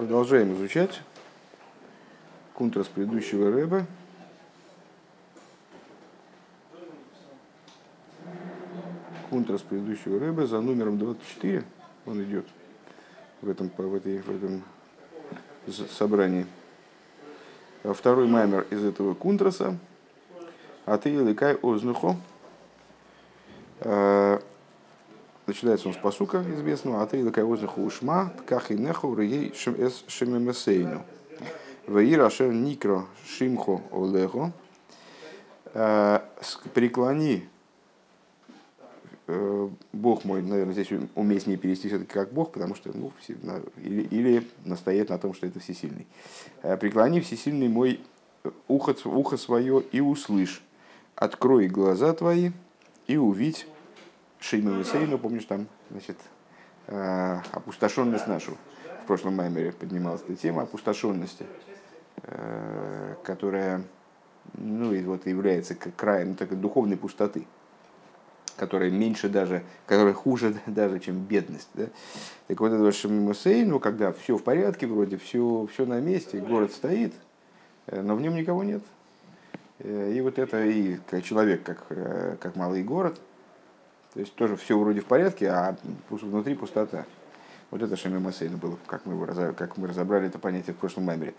Продолжаем изучать контрас предыдущего Рэбе. Контрас предыдущего Рэбе за номером 24 он идет в этом собрании. Второй маймер из этого контраса. Атеиликай ознухо. Начинается он с пасука известного. Атеиликай ознухо ушма ткахинеху рей шмс шмемесейну. Веир ашер никро шимхо олехо. Преклони, Бог мой, наверное, здесь уместнее перевести все-таки как Бог, потому что, или настоять на том, что это всесильный. «Преклони, всесильный мой, ухо свое и услышь, открой глаза твои и увидь Шейну Весейну». Помнишь, там, опустошенность нашу. В прошлом маймере поднималась эта тема опустошенности, которая является краем такой духовной пустоты, которая меньше даже, которая хуже даже, чем бедность. Да? Так вот, это Шемимусей, когда все в порядке, вроде все на месте, город стоит, но в нем никого нет. И вот это и человек, как малый город, то есть тоже все вроде в порядке, а внутри пустота. Вот это Шемимусей было, как мы разобрали это понятие в прошлом маймере.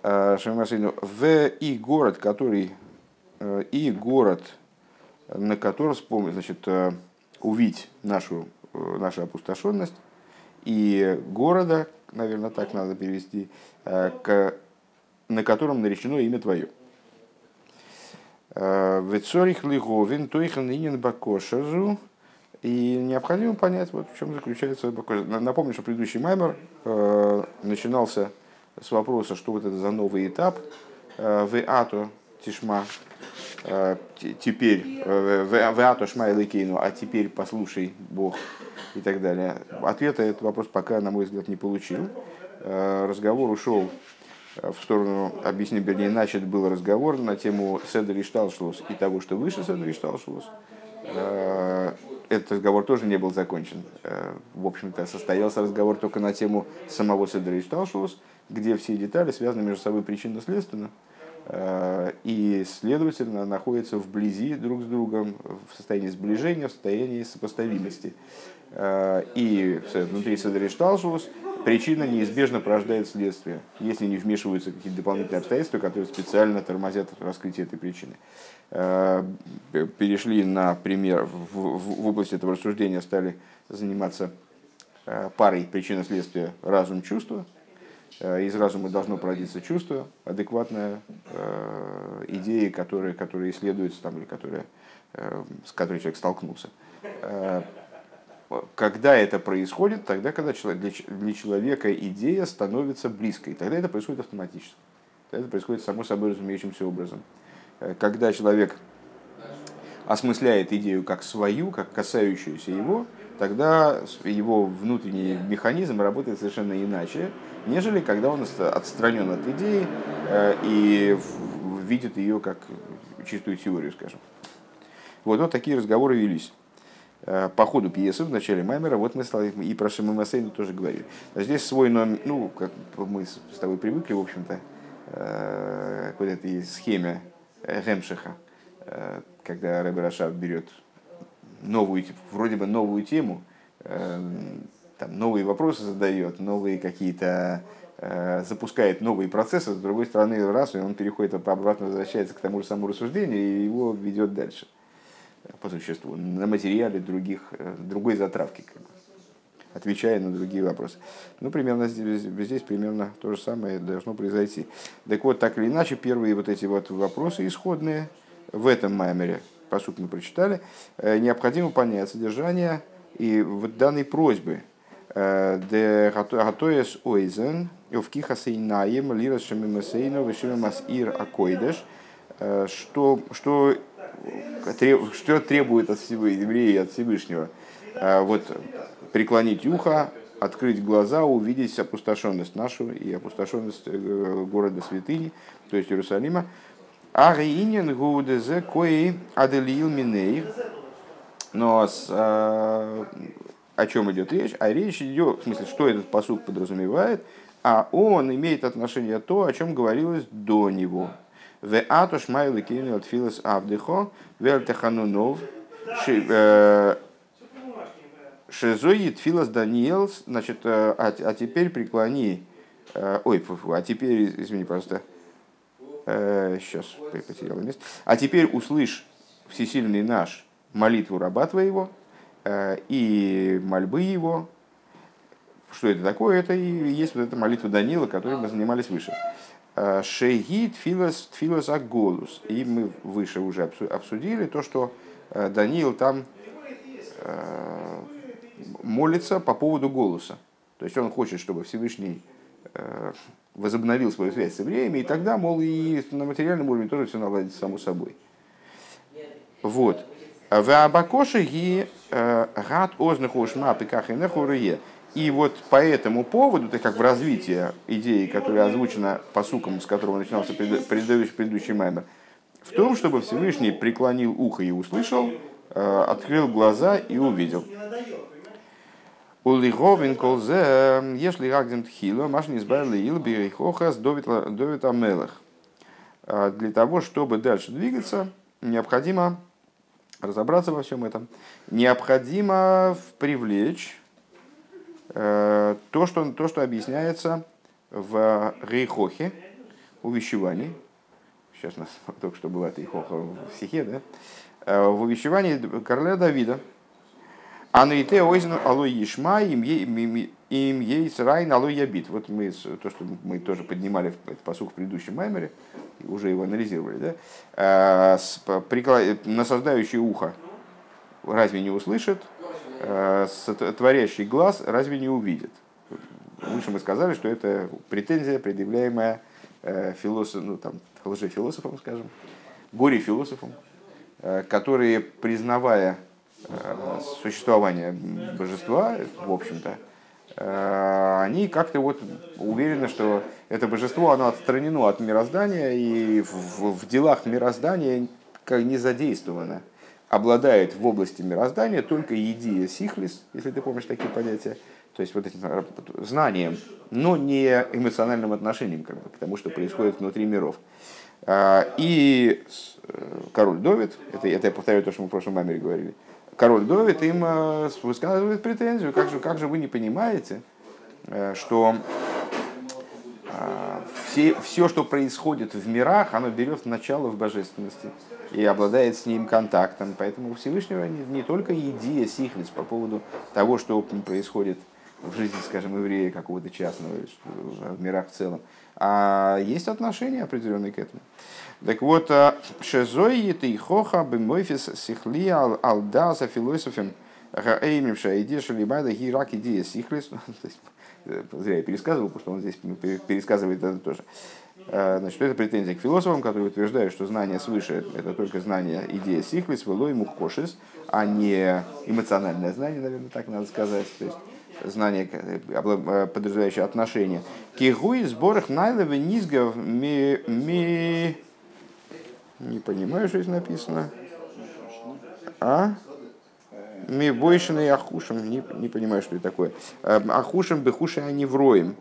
Шемимусей, город, на который вспомнить, увидеть нашу опустошенность и города, наверное, так надо перевести, на котором наречено имя твое. Вецорих лиговин тойхан инин бакошазу. И необходимо понять, вот в чем заключается бакошазу. Напомню, что предыдущий маймер начинался с вопроса, что вот это за новый этап в ато тишма. Теперь теперь послушай Бог и так далее. Ответа этот вопрос пока, на мой взгляд, не получил. Разговор ушел в сторону объяснения, вернее, начат был разговор на тему Седер Ишталшлус и того, что выше Седер Ишталшлус. Этот разговор тоже не был закончен. В общем-то, состоялся разговор только на тему самого Седер Ишталшлус, где все детали связаны между собой причинно-следственно. И, следовательно, находятся вблизи друг с другом, в состоянии сближения, в состоянии сопоставимости. И внутри Седер Ишталшелус причина неизбежно порождает следствие, если не вмешиваются какие-то дополнительные обстоятельства, которые специально тормозят раскрытие этой причины. Перешли на пример, в области этого рассуждения стали заниматься парой причинно-следствия разум-чувство. Из разума должно породиться чувство, адекватное идее, которая исследуется там, или с которой человек столкнулся. Когда это происходит, тогда, когда для человека идея становится близкой, тогда это происходит автоматически. Тогда это происходит само собой разумеющимся образом. Когда человек осмысляет идею как свою, как касающуюся его, тогда его внутренний механизм работает совершенно иначе, нежели когда он отстранен от идеи и видит ее как чистую теорию, скажем. Вот такие разговоры велись. По ходу пьесы в начале маймера, вот мы и про Шемимусейну тоже говорили. Здесь свой номер, как мы с тобой привыкли, в общем-то, к вот этой схеме Гемшиха, когда Ребе Рашаб берет новую тему, там новые вопросы задает, новые какие-то запускает новые процессы, с другой стороны, раз, и он переходит обратно, возвращается к тому же самому рассуждению и его ведет дальше по существу, на материале другой затравки, отвечая на другие вопросы. Примерно здесь примерно то же самое должно произойти. Так вот, так или иначе, первые вопросы исходные в этом маймере, по сути, мы прочитали, необходимо понять содержание и данной просьбы. Что требует от евреи, от Всевышнего? Преклонить ухо, открыть глаза, увидеть опустошенность нашу и опустошенность города святыни, то есть Иерусалима. Но о чем идет речь? А речь идет, в смысле, что этот пасук подразумевает, а он имеет отношение то, о чем говорилось до него. Шезоид Филос Даниил, значит, а теперь преклони. Ой, а теперь, извини, пожалуйста. Сейчас потерял место. А теперь услышь, всесильный наш, молитву раба твоего и мольбы его. Что это такое? Это и есть вот эта молитва Даниила, которой мы занимались выше. Шеид Филос Аголус. И мы выше уже обсудили то, что Даниил там молится по поводу голоса. То есть он хочет, чтобы Всевышний возобновил свою связь с евреями, и тогда, мол, и на материальном уровне тоже все наладится само собой. Вот. И вот по этому поводу, так как в развитии идеи, которая озвучена пасуком, с которого начинался предыдущий маймер, в том, чтобы Всевышний преклонил ухо и услышал, открыл глаза и увидел. Улиговин колзе, если рагдем тхило, машни избавили ил берихохас довит амелах. Для того, чтобы дальше двигаться, необходимо разобраться во всем этом. Необходимо привлечь то, что объясняется в рейхохе, увещевании. Сейчас у нас только что была рейхоха в психе, да? В увещевании короля Давида. Ануите ойзен алой ешма им ей срайн алой ябит. Вот мы, то, что мы тоже поднимали пасук в предыдущем маймере, уже его анализировали, да? Насаждающий ухо разве не услышит? Творящий глаз разве не увидит? Выше мы сказали, что это претензия, предъявляемая лжефилософом, скажем, горе-философом, которые, признавая существование божества, в общем-то, они как-то вот уверены, что это божество, оно отстранено от мироздания и в делах мироздания как не задействовано. Обладает в области мироздания только идея сихлис, если ты помнишь такие понятия, то есть вот этим знанием, но не эмоциональным отношением как бы, к тому, что происходит внутри миров. И король Довид, это я повторю то, что мы в прошлом маймере говорили, король Довид им высказывает претензию, как же вы не понимаете, что все, что происходит в мирах, оно берет начало в божественности и обладает с ним контактом. Поэтому у Всевышнего не только идея сихлис по поводу того, что происходит в жизни, скажем, еврея какого-то частного, в мирах в целом, а есть отношения определенные к этому. Так вот, «Шезой ты хоха бемойфис сихли алдаза философим раэймимша идеш либада гирак идея сихлис». Зря я пересказывал, потому что он здесь пересказывает это тоже. Значит, это претензия к философам, которые утверждают, что знание свыше – это только знание идея сихлис, велой мухкошис, а не эмоциональное знание, наверное, так надо сказать, то есть знание, подразумевающее отношения. Кигуи сборах найловы низгов ми... Не понимаю, что здесь написано. А? Ми бойшины ахушем, не понимаю, что это такое. Ахушем бехуши они вроем.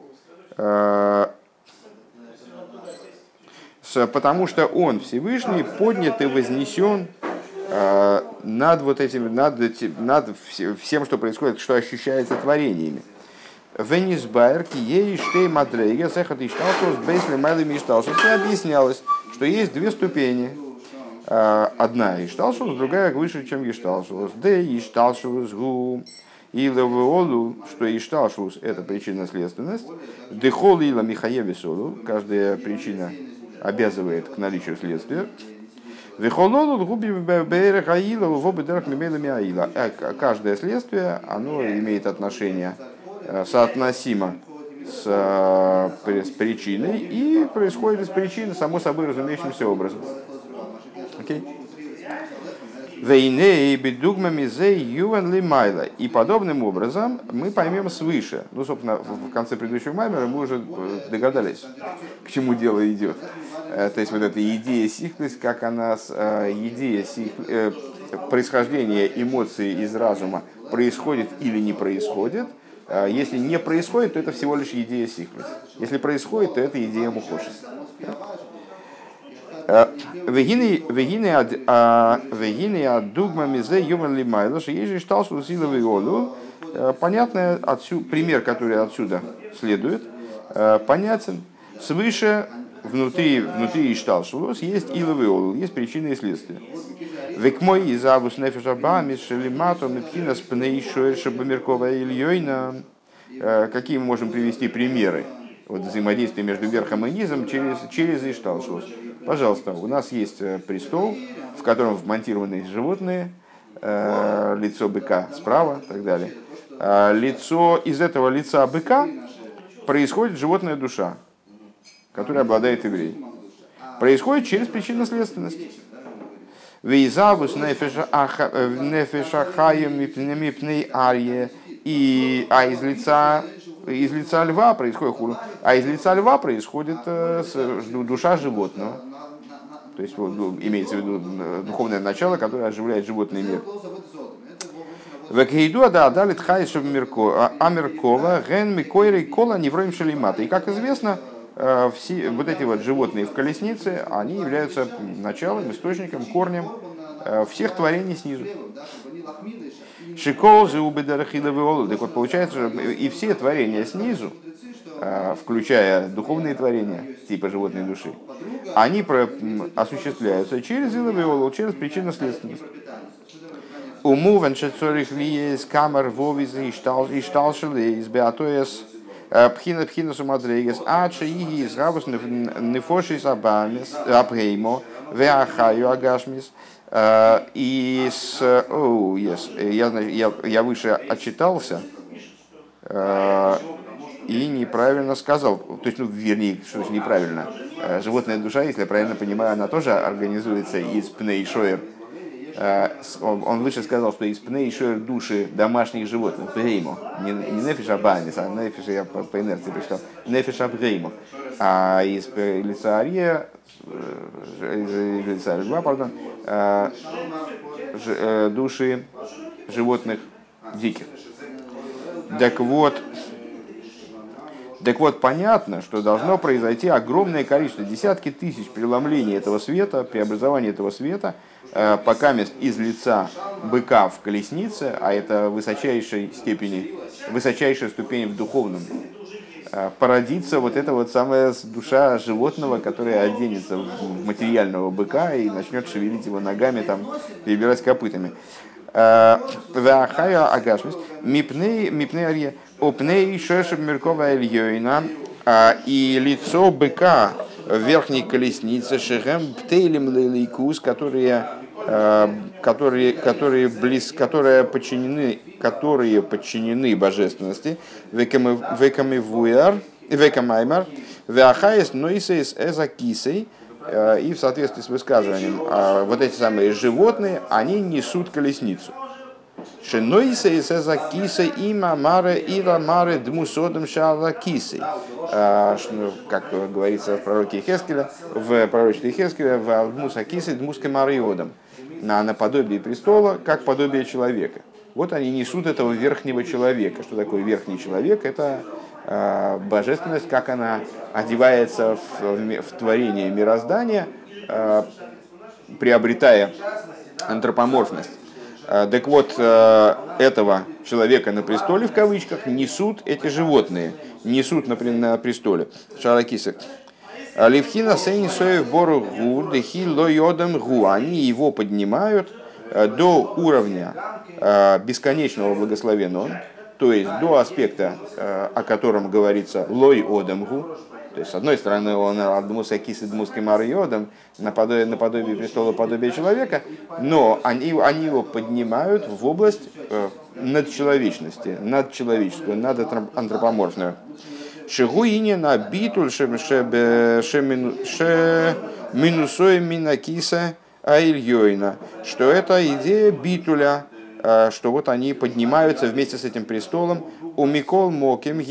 Потому что он, Всевышний, поднят и вознесен над вот этим, над всем, что происходит, что ощущается творениями. Венисбайрки ей штей мадрейга сехат и шталтус бейсли майлами и шталтус. И объяснялось, что есть две ступени. Одна ишталшус, другая выше, чем ишталшус. Де ишталшус гу иловолу, что ишталшус это причинно-следственность. Де хол ила михаевисолу, каждая причина обязывает к наличию следствия. Вехололу губи бэйрах аила в обыдерах мимелами аила. Каждое следствие, оно имеет отношение, соотносимо с причиной и происходит из причины само собой разумеющимся образом. И подобным образом мы поймем свыше. Ну, собственно, в конце предыдущего маймера мы уже догадались, к чему дело идет. То есть вот эта идея сихлис, как она идея происхождение эмоций из разума происходит или не происходит. Если не происходит, то это всего лишь идея сихлес. Если происходит, то это идея мухошес. Понятно, пример, который отсюда следует, понятен. Свыше, внутри ишталшелус, есть иловый олул, есть причина и следствие. Векмой из авус нефеш абами шелимато мепхина спней шоэрша бамеркова ильёйна. Какие мы можем привести примеры вот взаимодействия между верхом и низом через ишталшелус? Пожалуйста, у нас есть престол, в котором вмонтированы животные, лицо быка справа и так далее. Из этого лица быка происходит животная душа, которой обладает еврей. Происходит через причинно-следственность. А из лица льва происходит хуру. А из лица льва происходит душа животного. То есть вот, имеется в виду духовное начало, которое оживляет животный мир. И как известно, все вот эти вот животные в колеснице, они являются началом, источником, корнем всех творений снизу. Так вот, получается, и все творения снизу, включая духовные творения, типа животной души, они осуществляются через иловиолу, через причинно-следственность. Я выше отчитался и неправильно сказал. То есть, вернее, что значит неправильно. Животная душа, если я правильно понимаю, она тоже организуется из пней шоэр. Он выше сказал, что из пней шоэр души домашних животных. Пгеймо. Не нефиш абамис, а нефиш, я по инерции прочитал. Нефиш абгеймо. А из лица ария, из лица льва, пардон, души животных диких. Так вот, понятно, что должно произойти огромное количество, десятки тысяч преломлений этого света, преобразований этого света, пока из лица быка в колеснице, а это высочайшая ступень в духовном, породится вот эта вот самая душа животного, которая оденется в материального быка и начнет шевелить его ногами, там, перебирать копытами. И лицо быка в верхней колеснице, которые подчинены божественности, и в соответствии с высказыванием, вот эти самые животные, они несут колесницу. Как говорится в пророке Хескеля, в пророчестве Хескеля, в дмус акисой, дмус камариодом, на подобие престола, как подобие человека. Вот они несут этого верхнего человека. Что такое верхний человек? Это божественность, как она одевается в творение мироздания, приобретая антропоморфность. Так вот, этого человека на престоле, в кавычках, несут эти животные. Несут, например, на престоле. Шаракисы. Левхина сэйни соев бору гу, дехи лойодам гу. Они его поднимают до уровня бесконечного благословенного, то есть до аспекта, о котором говорится лой одам гу. То есть, с одной стороны, он адмус акис и дмус кемар йодам, наподобие престола, подобие человека, но они его поднимают в область надчеловечности, надчеловеческую, надантропоморфную. Шигуине на битуль минусой минакиса аильёйна, что это идея битуля, что вот они поднимаются вместе с этим престолом. Несмотря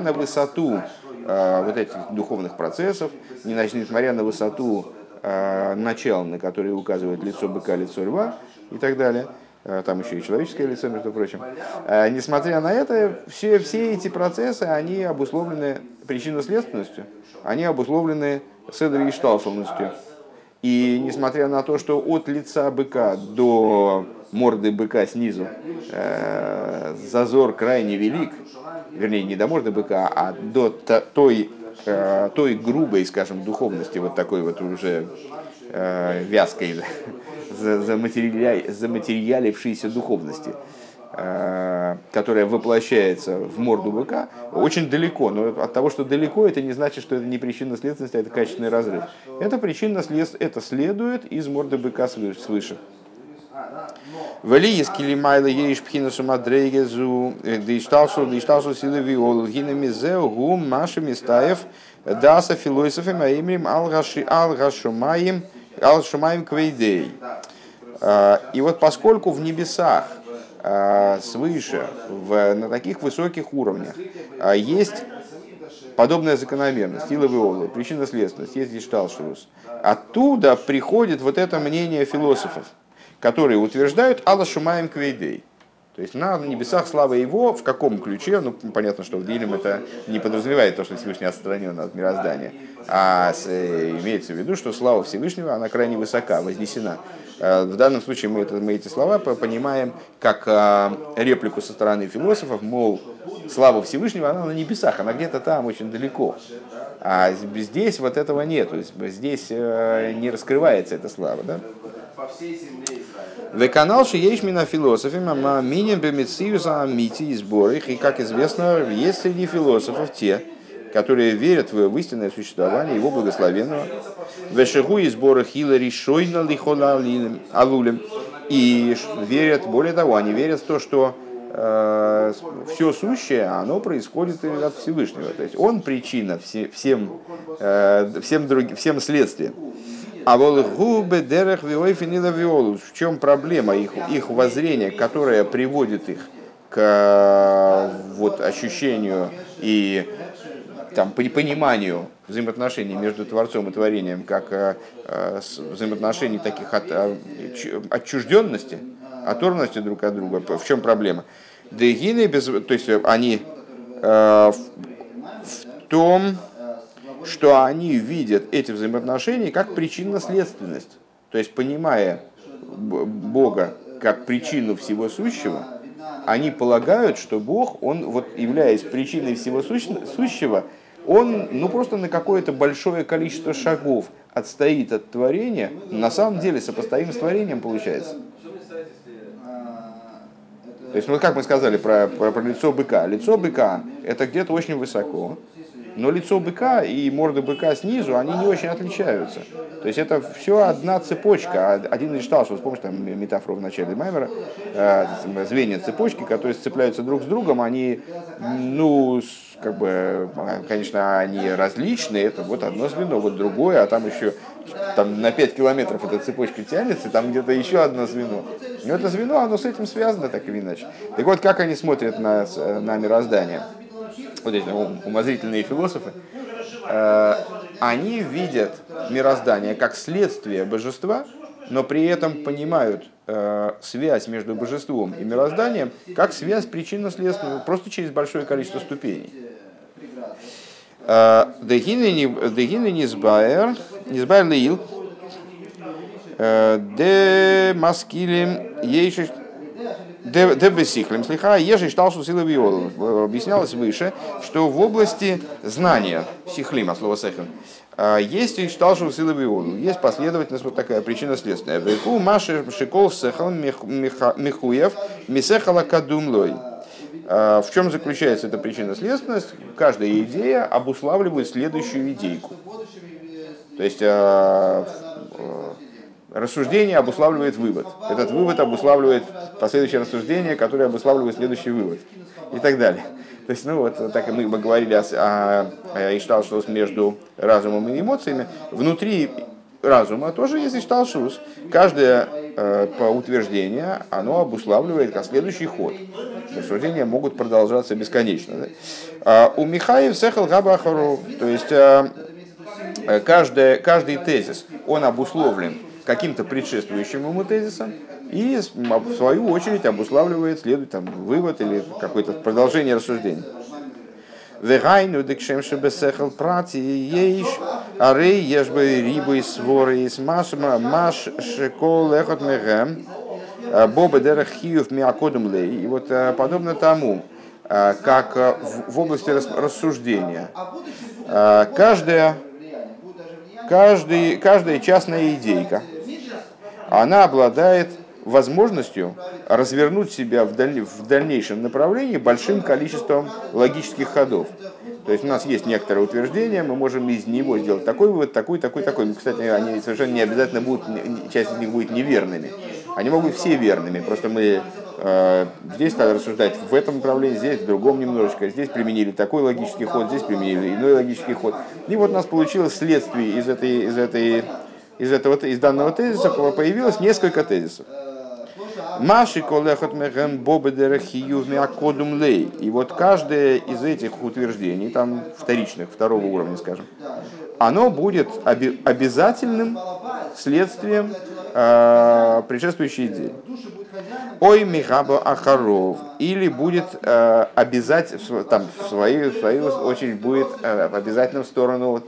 на высоту вот этих духовных процессов, несмотря на высоту начал, на которые указывает лицо быка, лицо льва и так далее. Там еще и человеческое лицо, между прочим. Несмотря на это, все эти процессы, они обусловлены причинно-следственностью, они обусловлены седер и шталшелностью. И несмотря на то, что от лица быка до морды быка снизу зазор крайне велик, вернее, не до морды быка, а до той грубой, скажем, духовности, вот такой вот уже вязкой, заматериалившейся духовности, которая воплощается в морду быка, очень далеко. Но от того, что далеко, это не значит, что это не причинно-следственность, а это качественный разрыв. Это причинно-следственность, это следует из морды быка свыше. Валииски лимайла еиш пхинасума дрейгезу дейшталшу силови олгинами зеогу маши мистаев даса философим аимрим алгашумаим квейдей. И вот поскольку в небесах свыше, на таких высоких уровнях, есть подобная закономерность, силовые олы, причинно-следственность, есть дейшталшус, оттуда приходит вот это мнение философов, которые утверждают «Алла Шумаем Квейдей». То есть на небесах слава его в каком ключе? Ну, понятно, что в Дилем это не подразумевает то, что Всевышний отстранен от мироздания. А имеется в виду, что слава Всевышнего, она крайне высока, вознесена. В данном случае мы эти слова понимаем как реплику со стороны философов, мол, слава Всевышнего, она на небесах, она где-то там, очень далеко. А здесь вот этого нет, то есть здесь не раскрывается эта слава, да? И, как известно, есть среди философов те, которые верят в истинное существование его благословенного. И верят, более того, они верят в то, что все сущее, оно происходит от Всевышнего. То есть он причина всем следствиям. А в чем проблема их воззрения, которая приводит их к вот, ощущению и там, пониманию взаимоотношений между Творцом и Творением, как взаимоотношений таких отчужденности, оторванности друг от друга? В чем проблема? То есть они в том, что они видят эти взаимоотношения как причинно-следственность. То есть, понимая Бога как причину всего сущего, они полагают, что Бог, он, вот, являясь причиной всего сущего, он просто на какое-то большое количество шагов отстоит от творения, на самом деле сопоставим с творением получается. То есть, как мы сказали про лицо быка. Лицо быка – это где-то очень высоко. Но лицо быка и морда быка снизу, они не очень отличаются. То есть это все одна цепочка. Один считал, что, вспомнишь, там метафору в начале Маймера, звенья цепочки, которые сцепляются друг с другом, они, конечно, они различны. Это вот одно звено, вот другое, а там еще на 5 километров эта цепочка тянется, и там где-то еще одно звено. Но это звено, оно с этим связано, так или иначе. Так вот, как они смотрят на мироздание? Вот эти умозрительные философы, они видят мироздание как следствие божества, но при этом понимают связь между божеством и мирозданием как связь причинно-следственную, просто через большое количество ступеней. Дегины низбаер, низбаер леил, де маскилим ейшиш. Объяснялось выше, что в области знания, сихлим, а слово сехим, есть и шталшу силовиолу, есть последовательность вот такая причинно-следственная. Веку маши шикол сехал михуев мисехала кадумлой. В чем заключается эта причинно-следственность? Каждая идея обуславливает следующую идейку. То есть рассуждение обуславливает вывод. Этот вывод обуславливает последующее рассуждение, которое обуславливает следующий вывод. И так далее. То есть, вот так мы говорили о ишталшус между разумом и эмоциями. Внутри разума тоже, если считал шрус, каждое утверждение оно обуславливает следующий ход. Рассуждения могут продолжаться бесконечно. У Михаева сехал габахару, то есть каждый тезис он обусловлен каким-то предшествующим ему тезисом и в свою очередь обуславливает следует там вывод или какое-то продолжение рассуждений. И вот подобно тому, как в области рассуждения, каждая частная идейка, она обладает возможностью развернуть себя в дальнейшем направлении большим количеством логических ходов. То есть у нас есть некоторое утверждение, мы можем из него сделать такой вывод, такой. Кстати, они совершенно не обязательно будут, часть из них будет неверными. Они могут быть все верными, просто мы здесь надо рассуждать в этом направлении, здесь в другом немножечко, здесь применили такой логический ход, здесь применили иной логический ход. И вот у нас получилось следствие из данного тезиса появилось несколько тезисов. И вот каждое из этих утверждений, там вторичных, второго уровня, скажем, оно будет обязательным следствием предшествующей идеи. Ой, Михаба Ахаров. Или будет обязательно, там в свою очередь будет обязательно в сторону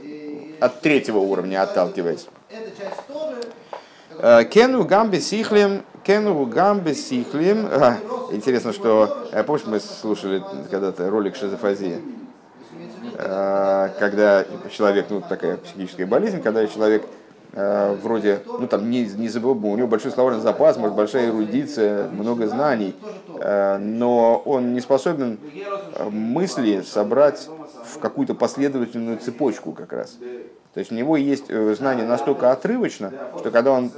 от третьего уровня отталкиваясь. Кену гамби сихлим. Интересно, что... Помнишь, мы слушали когда-то ролик «Шизофазия»? Когда человек... такая психическая болезнь, когда человек вроде... не забыл бы, у него большой словарный запас, может, большая эрудиция, много знаний, но он не способен мысли собрать в какую-то последовательную цепочку как раз. То есть у него есть знание настолько отрывочно, что когда он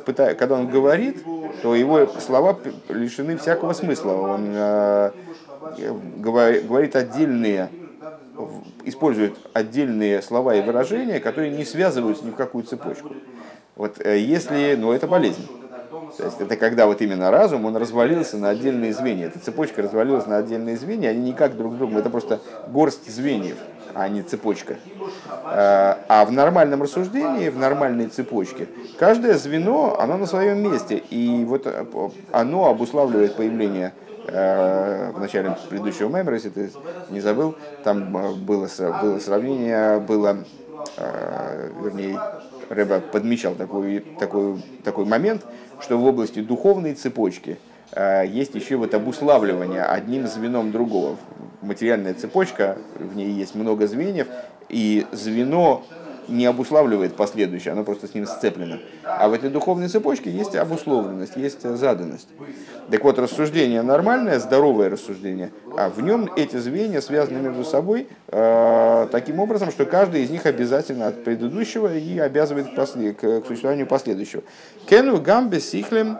говорит, то его слова лишены всякого смысла. Он говорит отдельные, использует отдельные слова и выражения, которые не связываются ни в какую цепочку. Вот если, это болезнь. То есть это когда именно разум, он развалился на отдельные звенья. Эта цепочка развалилась на отдельные звенья, они никак друг с другом, это просто горсть звеньев, а не цепочка. А в нормальном рассуждении, в нормальной цепочке, каждое звено, оно на своем месте. И вот оно обуславливает появление, в начале предыдущего мемора, если ты не забыл, там было сравнение, вернее, Ребе подмечал такой момент, что в области духовной цепочки есть еще обуславливание одним звеном другого. Материальная цепочка, в ней есть много звеньев, и звено не обуславливает последующее, оно просто с ним сцеплено. А в этой духовной цепочке есть обусловленность, есть заданность. Так вот, рассуждение нормальное, здоровое рассуждение, а в нем эти звенья связаны между собой таким образом, что каждый из них обязательно от предыдущего и обязывает к существованию последующего. Кену гамбе сихлем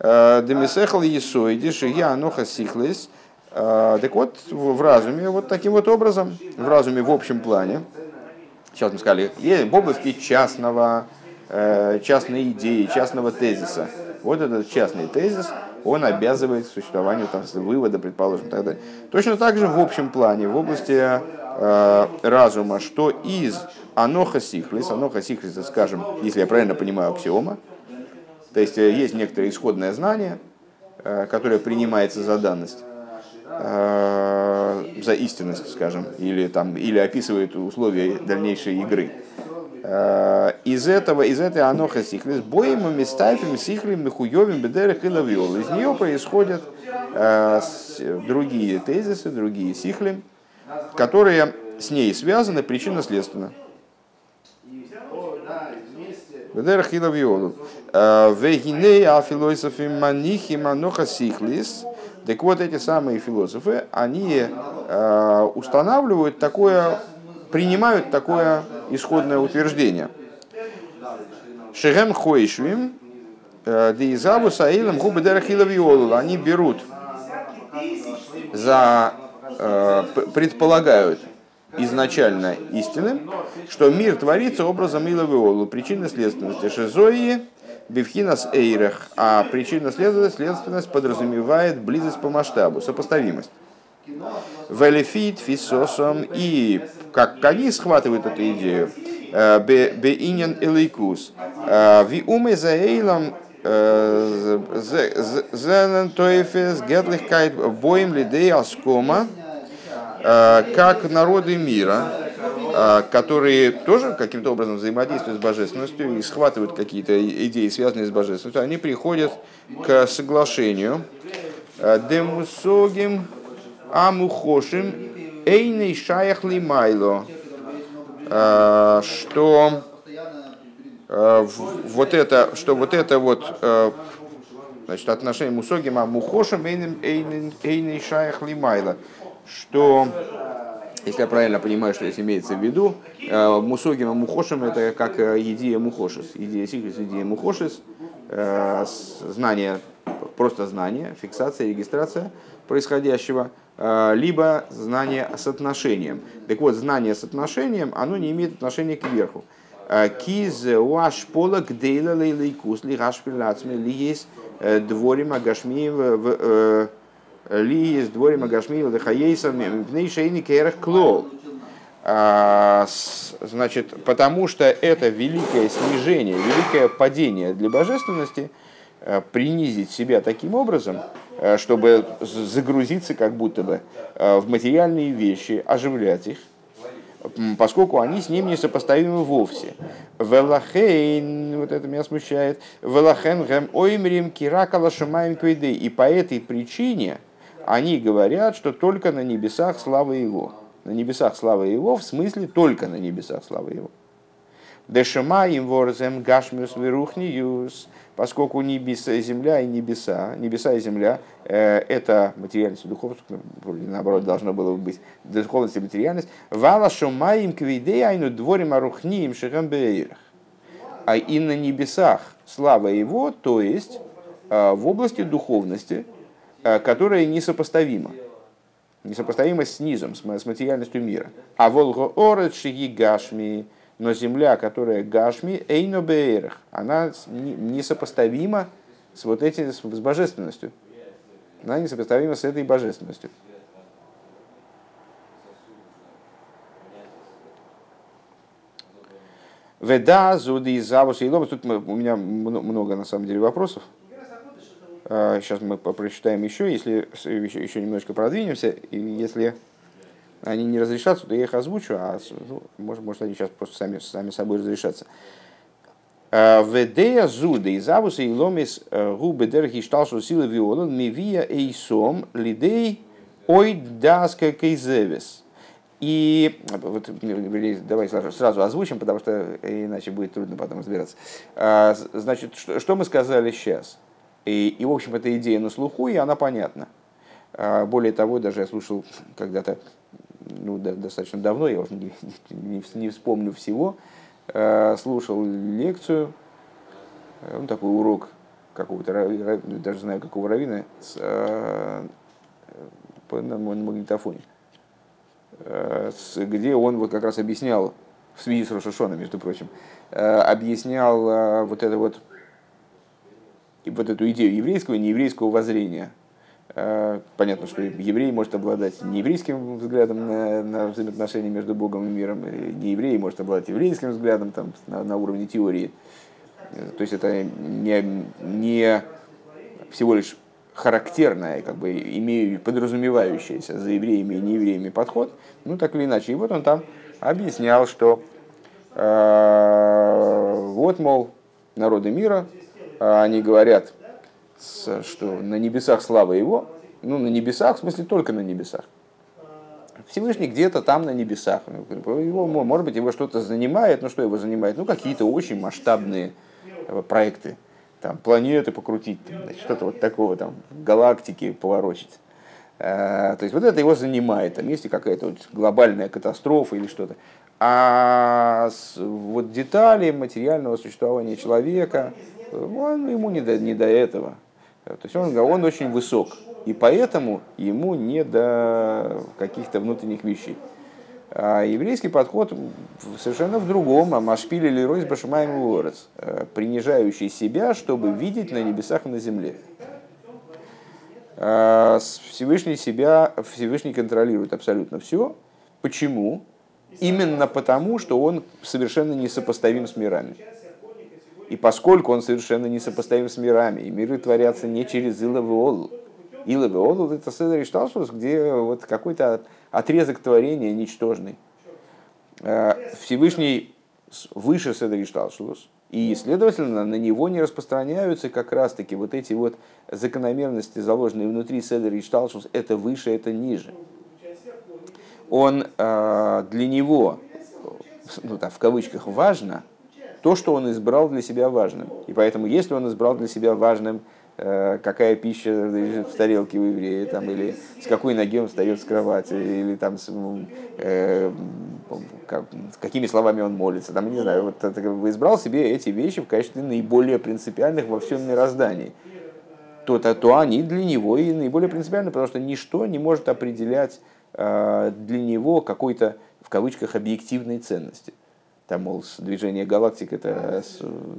демисехл есоиди шия аноха сихлес. Так вот, в разуме таким образом, в разуме в общем плане. Сейчас мы сказали, в области частной идеи, частного тезиса. Вот этот частный тезис, он обязывает к существованию вывода, предположим, и так далее. Точно так же в общем плане, в области разума, что из аноха сихлис, скажем, если я правильно понимаю, аксиома, то есть некоторое исходное знание, которое принимается за данность, за истинность, скажем, или описывает условия дальнейшей игры. Из этой аноха сихлис боим и местайфим сихлим михуевим бедерах и лавиол. Из нее происходят другие тезисы, другие сихли, которые с ней связаны причинно-следственно. Бедерах и лавиол. Вегиней афилософим манихим аноха сихлис. Так вот, эти самые философы, они устанавливают принимают такое исходное утверждение. Шехем хоишвим, деизаву саилам хубедерахилов йолул. Они берут, предполагают изначально истины, что мир творится образом Илла Веолу, причинно-следственности шизоии, бифхинас эйрах, а причинно-следственность подразумевает близость по масштабу, сопоставимость. Велефит фисосом, и как они схватывают эту идею, беинен элейкус, виуме заэйлам зенентоефес гетлихкайт боем лидей аскома, как народы мира, которые тоже каким-то образом взаимодействуют с божественностью и схватывают какие-то идеи, связанные с божественностью, они приходят к соглашению демусогим амухошим эйней шаяхли майло, что вот это, значит, отношение мусогим амухошим эйней шаяхли майло, что, если я правильно понимаю, что здесь имеется в виду, мусогим и мухошим — это как идея мухошис, идея сикрис, идея мухошис, знание, просто знание, фиксация, регистрация происходящего, либо знание с отношением. Так вот, знание с отношением, оно не имеет отношения к верху. Киз уашпола гдейла лейлейкус ли гашпилацми ли есть дворим агашмиев в... Ли из дворе Магашмиева Дахаейсами, Пнейшейни Керах Клоу. Значит, потому что это великое снижение, великое падение для божественности, принизить себя таким образом, чтобы загрузиться как будто бы в материальные вещи, оживлять их, поскольку они с ним не сопоставимы вовсе. Велахейн, вот это меня смущает, велахен гэм оймрим киракала шумаем квейды. И по этой причине они говорят, что только на небесах слава его. На небесах слава его, в смысле только на небесах слава его. Дешимаем ворзем гашмюс верухниюс. Поскольку небеса, земля и небеса, небеса и земля – это материальность и духовность, наоборот, должно было быть духовность и материальность. «Вала шумаим квидей айну дворим арухниим шехем беэрах». А и на небесах слава его, то есть в области духовности, которая несопоставима. Несопоставима с низом, с материальностью мира. «А волго орет шеги гашми». Но земля, которая гашми, эйно беэрах, она несопоставима с вот этим, с божественностью. Она несопоставима с этой божественностью. Веда, зуды, завус и ломас. Тут у меня много на самом деле вопросов. Сейчас мы прочитаем еще, если еще немножко продвинемся, и если они не разрешатся, то я их озвучу, а ну, может они сейчас просто сами собой разрешатся. Ведея зуда и завуса и ломис губы дерхи шталшу силы виолон мивия эйсом лидей ойдаска кейзевис. И вот, давай сразу озвучим, потому что иначе будет трудно потом разбираться. Значит, что мы сказали сейчас? И в общем, эта идея на слуху, и она понятна. Более того, даже я слушал когда-то, достаточно давно, я уже не вспомню всего, слушал лекцию, такой урок какого-то, даже знаю какого раввина, на магнитофоне, где он вот как раз объяснял, в связи с Рош ха-Шана, между прочим, объяснял вот эту идею еврейского и нееврейского воззрения. Понятно, что еврей может обладать нееврейским взглядом на взаимоотношения между Богом и миром, и нееврей может обладать еврейским взглядом там, на уровне теории. То есть это не всего лишь характерное, подразумевающееся за евреями и неевреями подход, так или иначе. И вот он там объяснял, что народы мира, они говорят, что на небесах слава его, на небесах, в смысле только на небесах. Всевышний где-то там на небесах. Может быть, его что-то занимает, но что его занимает? Какие-то очень масштабные проекты. Там планеты покрутить, что-то вот такого, там, галактики поворочить. То есть вот это его занимает. Там есть какая-то глобальная катастрофа или что-то. А вот детали материального существования человека, ему не до этого. То есть он очень высок, и поэтому ему не до каких-то внутренних вещей. А еврейский подход совершенно в другом. «Машпиль или ройс башмаем лорец», принижающий себя, чтобы видеть на небесах и на земле. Всевышний контролирует абсолютно все. Почему? Именно потому, что он совершенно несопоставим с мирами. И поскольку он совершенно несопоставим с мирами, и миры творятся не через Илавиолу. Илавиолу — это Седер и Шталшус, где вот какой-то отрезок творения ничтожный. Всевышний выше Седер и Шталшус, и, следовательно, на него не распространяются как раз-таки вот эти вот закономерности, заложенные внутри Седер и Шталшус. Это выше, это ниже. Он для него, ну, так, в кавычках, важно то, что он избрал для себя важным. И поэтому, если он избрал для себя важным, какая пища лежит в тарелке у еврея, там, или с какой ноги он встает с кровати, или там, какими словами он молится, там, не знаю, вот, избрал себе эти вещи в качестве наиболее принципиальных во всем мироздании, то они для него и наиболее принципиальны, потому что ничто не может определять для него какой-то, в кавычках, объективной ценности. Там, мол, движение галактик, это,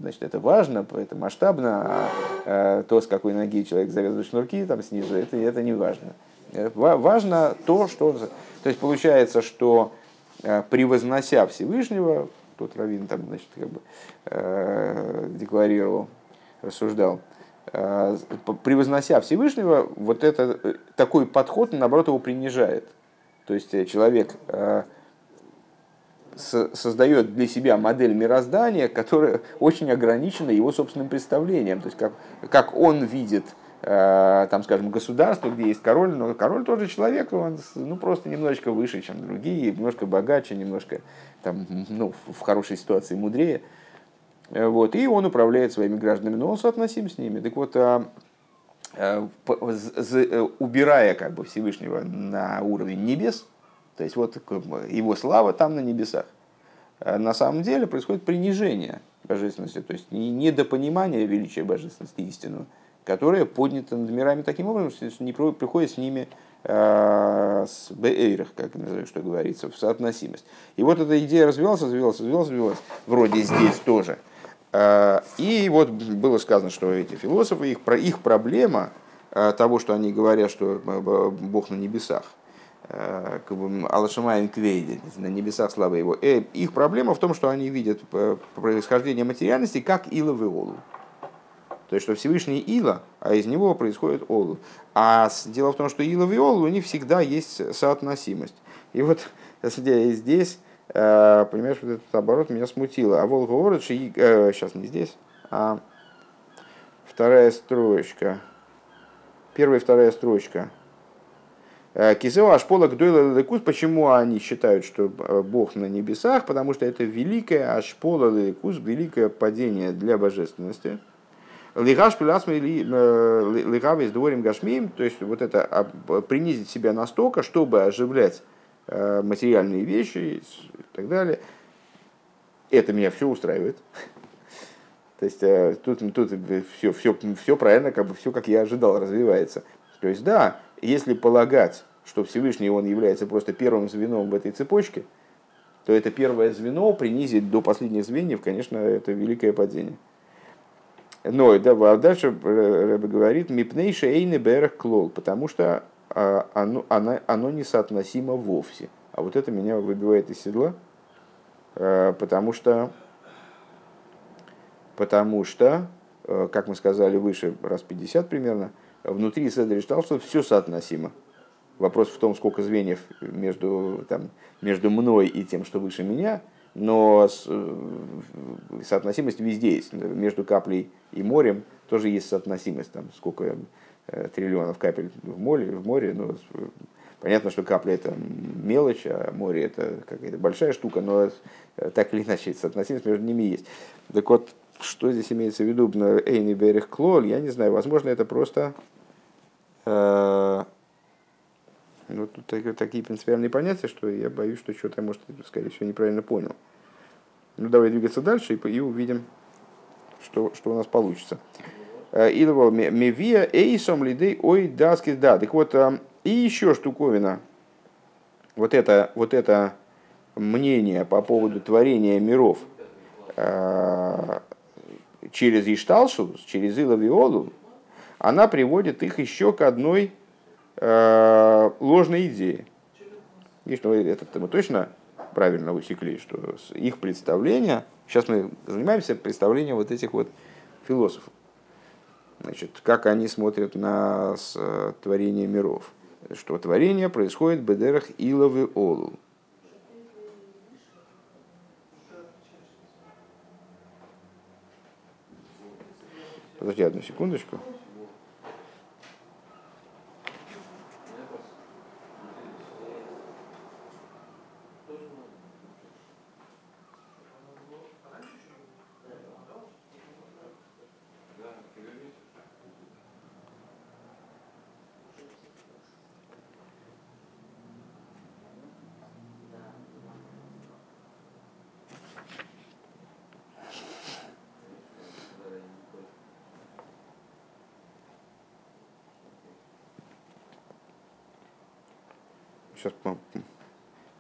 значит, это важно, это масштабно, а то, с какой ноги человек завязывает шнурки там снизу, это не важно. Важно то, что... То есть получается, что превознося Всевышнего, тут раввин там, значит, как бы, декларировал, рассуждал, превознося Всевышнего, вот это, такой подход, наоборот, его принижает. То есть человек создает для себя модель мироздания, которая очень ограничена его собственным представлением. То есть как он видит, там, скажем, государство, где есть король, но король тоже человек, он, ну, просто немножечко выше, чем другие, немножко богаче, немножко там, ну, в хорошей ситуации мудрее. Вот, и он управляет своими гражданами, но он соотносим с ними. Так вот, убирая как бы Всевышнего на уровень небес, то есть вот его слава там на небесах, на самом деле происходит принижение божественности, то есть недопонимание величия божественности истинного, которое поднято над мирами таким образом, что не приходит с ними с беэйрах, как называют, что говорится, в соотносимость. И вот эта идея развивалась, вроде здесь тоже. И вот было сказано, что эти философы, их проблема того, что они говорят, что Бог на небесах, Алашимаем Квейди, на небесах слава его, их проблема в том, что они видят происхождение материальности как Ила в Иолу. То есть, что Всевышний Ила, а из него происходит Олу. А дело в том, что Ила в Иолу, у них всегда есть соотносимость. И вот здесь, понимаешь, вот этот оборот меня смутило. А Волга Ород, сейчас не здесь, а вторая строчка, первая и вторая строчка. Кизео Ашпола Гдойла Лалекус, почему они считают, что Бог на небесах? Потому что это великое Ашпола Лалекус, великое падение для божественности. Лигаш пиласмы лигавы с дворем гашмием, то есть вот это принизить себя настолько, чтобы оживлять материальные вещи и так далее. Это меня все устраивает. То есть тут все правильно, как бы все, как я ожидал, развивается. То есть да, если полагать, что Всевышний он является просто первым звеном в этой цепочке, то это первое звено принизить до последних звеньев, конечно, это великое падение. Но дальше Рэбе говорит, мипнейше эйны берех клол, потому что оно несоотносимо вовсе. А вот это меня выбивает из седла, потому что, как мы сказали выше, раз 50 примерно, внутри Седер и Шталшус все соотносимо. Вопрос в том, сколько звеньев между мной и тем, что выше меня, но соотносимость везде есть. Между каплей и морем тоже есть соотносимость. Там сколько триллионов капель в море, но понятно, что капли — это мелочь, а море — это какая-то большая штука, но так или иначе соотносимость между ними есть. Так вот, что здесь имеется в виду? Эйни берех клоль, я не знаю, возможно, это просто... Ну, тут такие принципиальные понятия, что я боюсь, что что-то, может, скорее всего, неправильно понял. Ну, давай двигаться дальше и увидим, что у нас получится. Идовал мевия эйсом лидей ой даски да. Так вот, и еще штуковина. Вот это мнение по поводу творения миров через Ишталшелус, через Илов и Олум, она приводит их еще к одной ложной идее. И что это мы точно правильно усекли, что их представление... Сейчас мы занимаемся представлением вот этих вот философов. Значит, как они смотрят на творение миров. Что творение происходит в бедерах Илов и Олум. Подожди одну секундочку.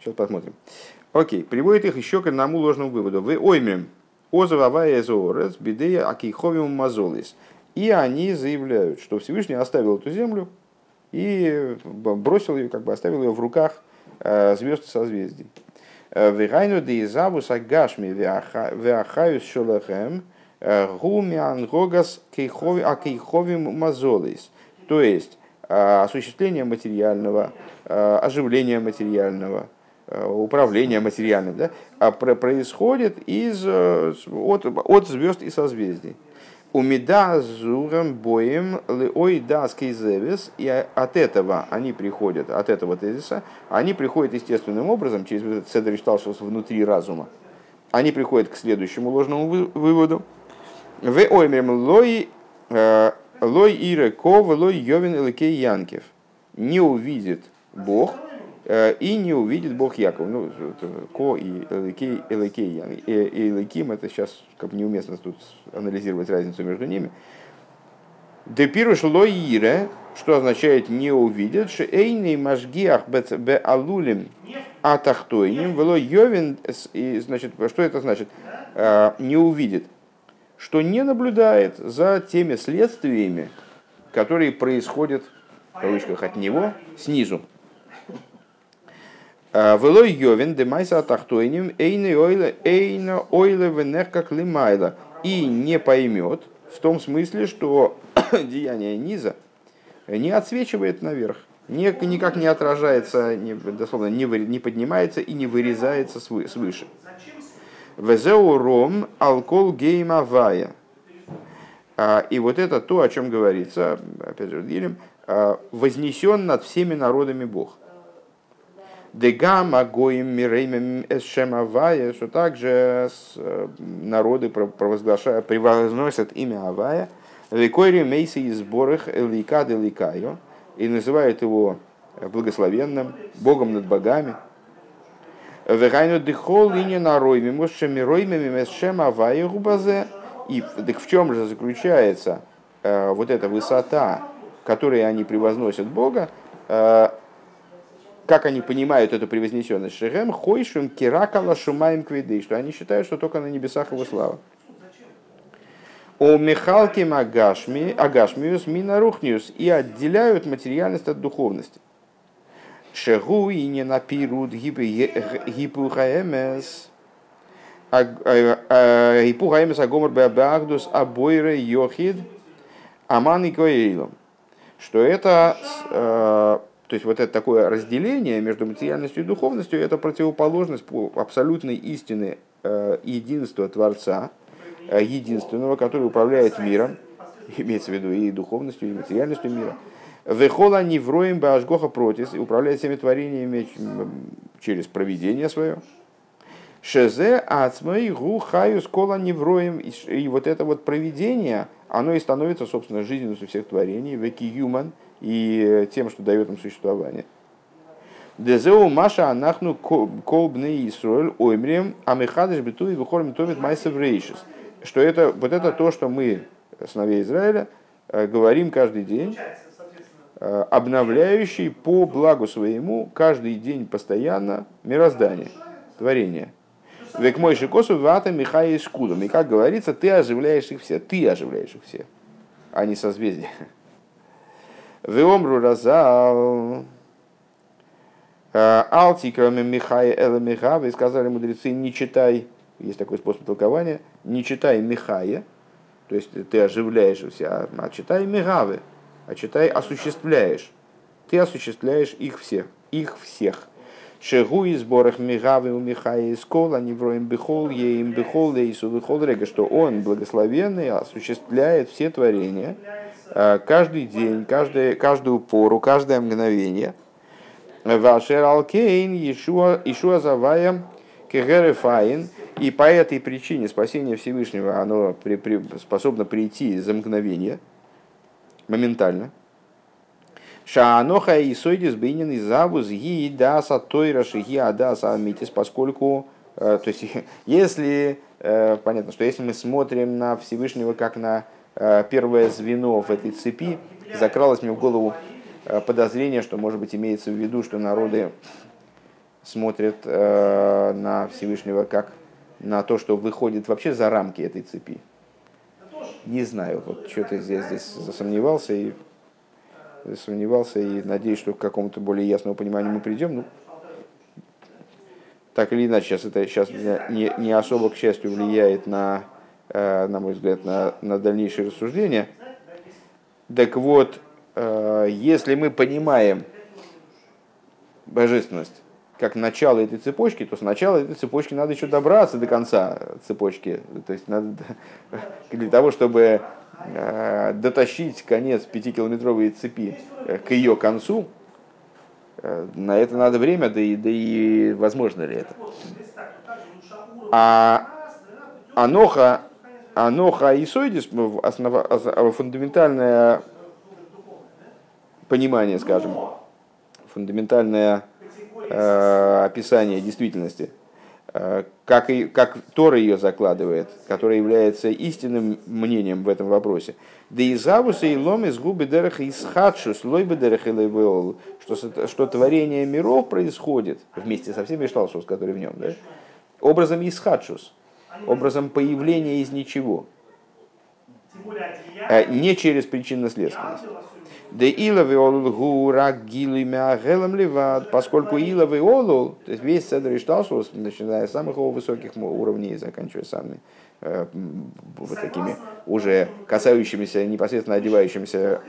Сейчас посмотрим. Окей. Приводит их еще к одному ложному выводу. Вы оймем озовавая зоорец бидея акейховим мазолис. И они заявляют, что Всевышний оставил эту землю и бросил ее, как бы оставил ее в руках звезд созвездий. Вирайну деизавус агашми виахаюс шолахем гумиангогас акейховим мазолис. То есть осуществление материального, оживление материального, управление материальным, да, происходит от звезд и созвездий. Умида зурам боем леоида скейзевис, и от этого они приходят, от этого тезиса, они приходят естественным образом, через Цедр Ишталшелус внутри разума, они приходят к следующему ложному выводу. В оймем лой лой иреков, лой йовен элакей янкев. Не увидит Бог и не увидит Бог Яков. Ну, ко и элакей янкев. Это сейчас как неуместно тут анализировать разницу между ними. Депируш лой ире, что означает не увидит, что эйный мажгиах бе алулим атахтойним, лой йовен, значит, что это значит? Не увидит. Что не наблюдает за теми следствиями, которые происходят, в кавычках, от него снизу. Велой йовен демайса атахтойним эйна ойле венерка климайла. И не поймет, в том смысле, что деяние низа не отсвечивает наверх, никак не отражается, дословно не поднимается и не вырезается свыше. Везеуром алкол геймавая. И вот это то, о чем говорится, опять же, Гилем, вознесен над всеми народами Бог. Дегама гоим миреймем эсшемавая, что также народы превозносят имя Авая, лекойри мейси из борых элика деликайо, и называют его благословенным, Богом над богами. И так в чем же заключается вот эта высота, которой они превозносят Бога, как они понимают эту превознесенность? Что они считают, что только на небесах его слава. И отделяют материальность от духовности. Шегу и не напирут гипухаэмэс агомор бэбэагдус абойрэ йохид аман и коэйлом. Что это, то есть вот это такое разделение между материальностью и духовностью, это противоположность абсолютной истины единства Творца, единственного, который управляет миром, имеется в виду и духовностью, и материальностью мира. Вехола невроем башгоха протис, и управляет всеми творениями через провидение свое. Шезе ацмей гухаюс кола невроем, и вот это вот провидение, оно и становится, собственно, жизненностью всех творений, веки юман, и тем, что дает им существование. Дезеу маша анахну колбны исруэль оймрем, амехадыш битуи вихорем томит майсеврейшис. Что это, вот это то, что мы, сыновья Израиля, говорим каждый день, обновляющий по благу своему каждый день постоянно мироздание. творения. Век мой шикосу вата михая искудом. И как говорится, ты оживляешь их все, а не созвездие. Веомру разал алтиками михая эла михава. И сказали мудрецы, не читай, есть такой способ толкования, не читай михая, то есть ты оживляешь их все, а читай михавы, а читай осуществляешь. Ты осуществляешь их всех, их всех. Шегу и сборах мигавы у Михая и Скола, не вроем бихол, ей им бихол, ей сувихол рега, что он благословенный осуществляет все творения каждый день, каждую пору, каждое мгновение. Вашер алкейн, ишуа завая, кегерефаин. И по этой причине спасение Всевышнего, оно способно прийти за мгновение, моментально. Шааноха и сойдис бейнин и завуз ги даса тойра шиги адаса амитис, поскольку, то есть, если, понятно, что если мы смотрим на Всевышнего как на первое звено в этой цепи, закралось мне в голову подозрение, что, может быть, имеется в виду, что народы смотрят на Всевышнего как на то, что выходит вообще за рамки этой цепи. Не знаю, вот что-то я здесь засомневался и... надеюсь, что к какому-то более ясному пониманию мы придем. Ну, так или иначе, сейчас не особо, к счастью, влияет на мой взгляд, на дальнейшие рассуждения. Так вот, если мы понимаем божественность как начало этой цепочки, то сначала этой цепочки надо еще добраться до конца цепочки. То есть надо для того, чтобы дотащить конец 5-километровой цепи к ее концу, на это надо время, да и возможно ли это. А аноха и сойдис, фундаментальное понимание, скажем, фундаментальное описание действительности, как Тора ее закладывает, которая является истинным мнением в этом вопросе. Да и завусы и лом из губы дерах и схадшу, слой бы дерах и левеол, что творение миров происходит вместе со всеми шталшус, которые в нем, да? Образом из схадшус, образом появления из ничего, не через причинно-следственность. Да илавеолул гурак гилимя гелам левад, поскольку илавеолул, то есть весь седр и шталшус, начиная с самых его высоких уровней и заканчивая самыми вот такими уже касающимися, непосредственно одевающимися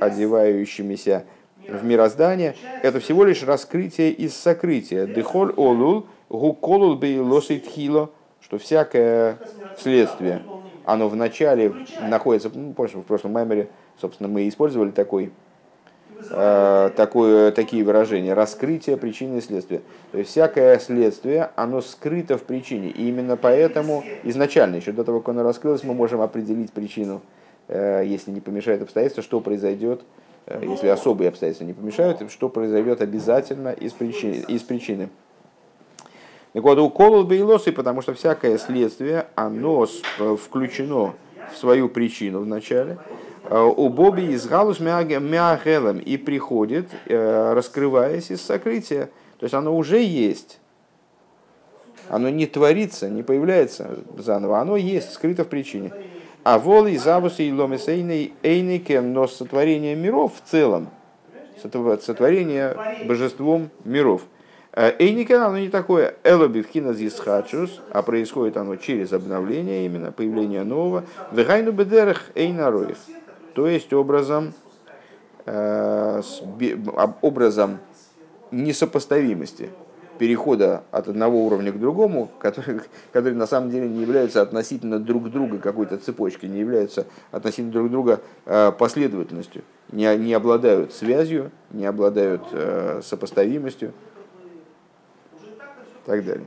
в мироздание, это всего лишь раскрытие из сокрытия. Дехоль олул гуколул бейлосит хило, что всякое следствие, оно вначале находится, ну, помнишь, в прошлом маймере, собственно, мы использовали такие выражения, раскрытие причины и следствия. То есть всякое следствие, оно скрыто в причине. И именно поэтому изначально, еще до того, как оно раскрылось, мы можем определить причину, если не помешают обстоятельства, что произойдет, если особые обстоятельства не помешают, что произойдет обязательно из причины. Так вот, уколол бы и лосы, потому что всякое следствие, оно включено в свою причину вначале. У Боби из галус мяхелем и приходит, раскрываясь из сокрытия. То есть оно уже есть. Оно не творится, не появляется заново. Оно есть, скрыто в причине. А волы и завусы и ломис эйнейкен, но сотворение миров в целом, сотворение божеством миров. Эйнейкен, оно не такое. Элобивхиназ исхачус, а происходит оно через обновление именно, появление нового. Вегайну бедерах эйнароев. То есть образом несопоставимости, перехода от одного уровня к другому, которые на самом деле не являются относительно друг друга какой-то цепочки, не являются относительно друг друга последовательностью, не обладают связью, не обладают сопоставимостью и так далее.